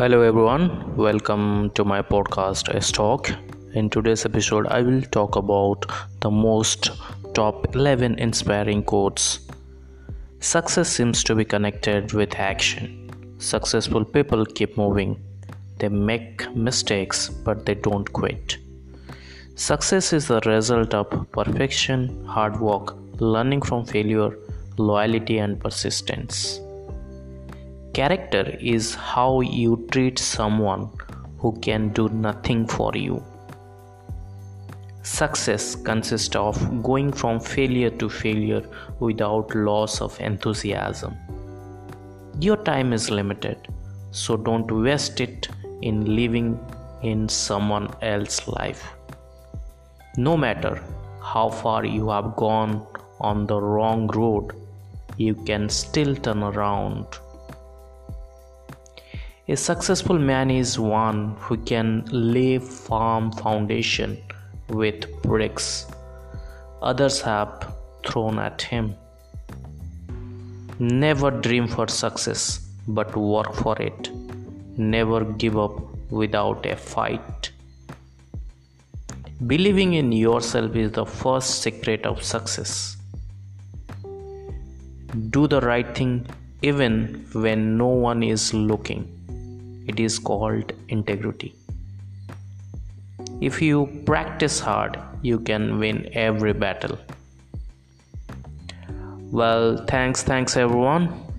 Hello everyone, welcome to my podcast S Talk. In today's episode I will talk about the most top 11 inspiring quotes. Success seems to be connected with action. Successful people keep moving. They make mistakes but they don't quit. Success is the result of perfection, hard work, learning from failure, loyalty and persistence. Character is how you treat someone who can do nothing for you. Success consists of going from failure to failure without loss of enthusiasm. Your time is limited, so don't waste it in living in someone else's life. No matter how far you have gone on the wrong road, you can still turn around. A successful man is one who can lay a firm foundation with bricks others have thrown at him. Never dream for success, but work for it. Never give up without a fight. Believing in yourself is the first secret of success. Do the right thing even when no one is looking. It is called integrity. If you practice hard, you can win every battle. Well, thanks everyone.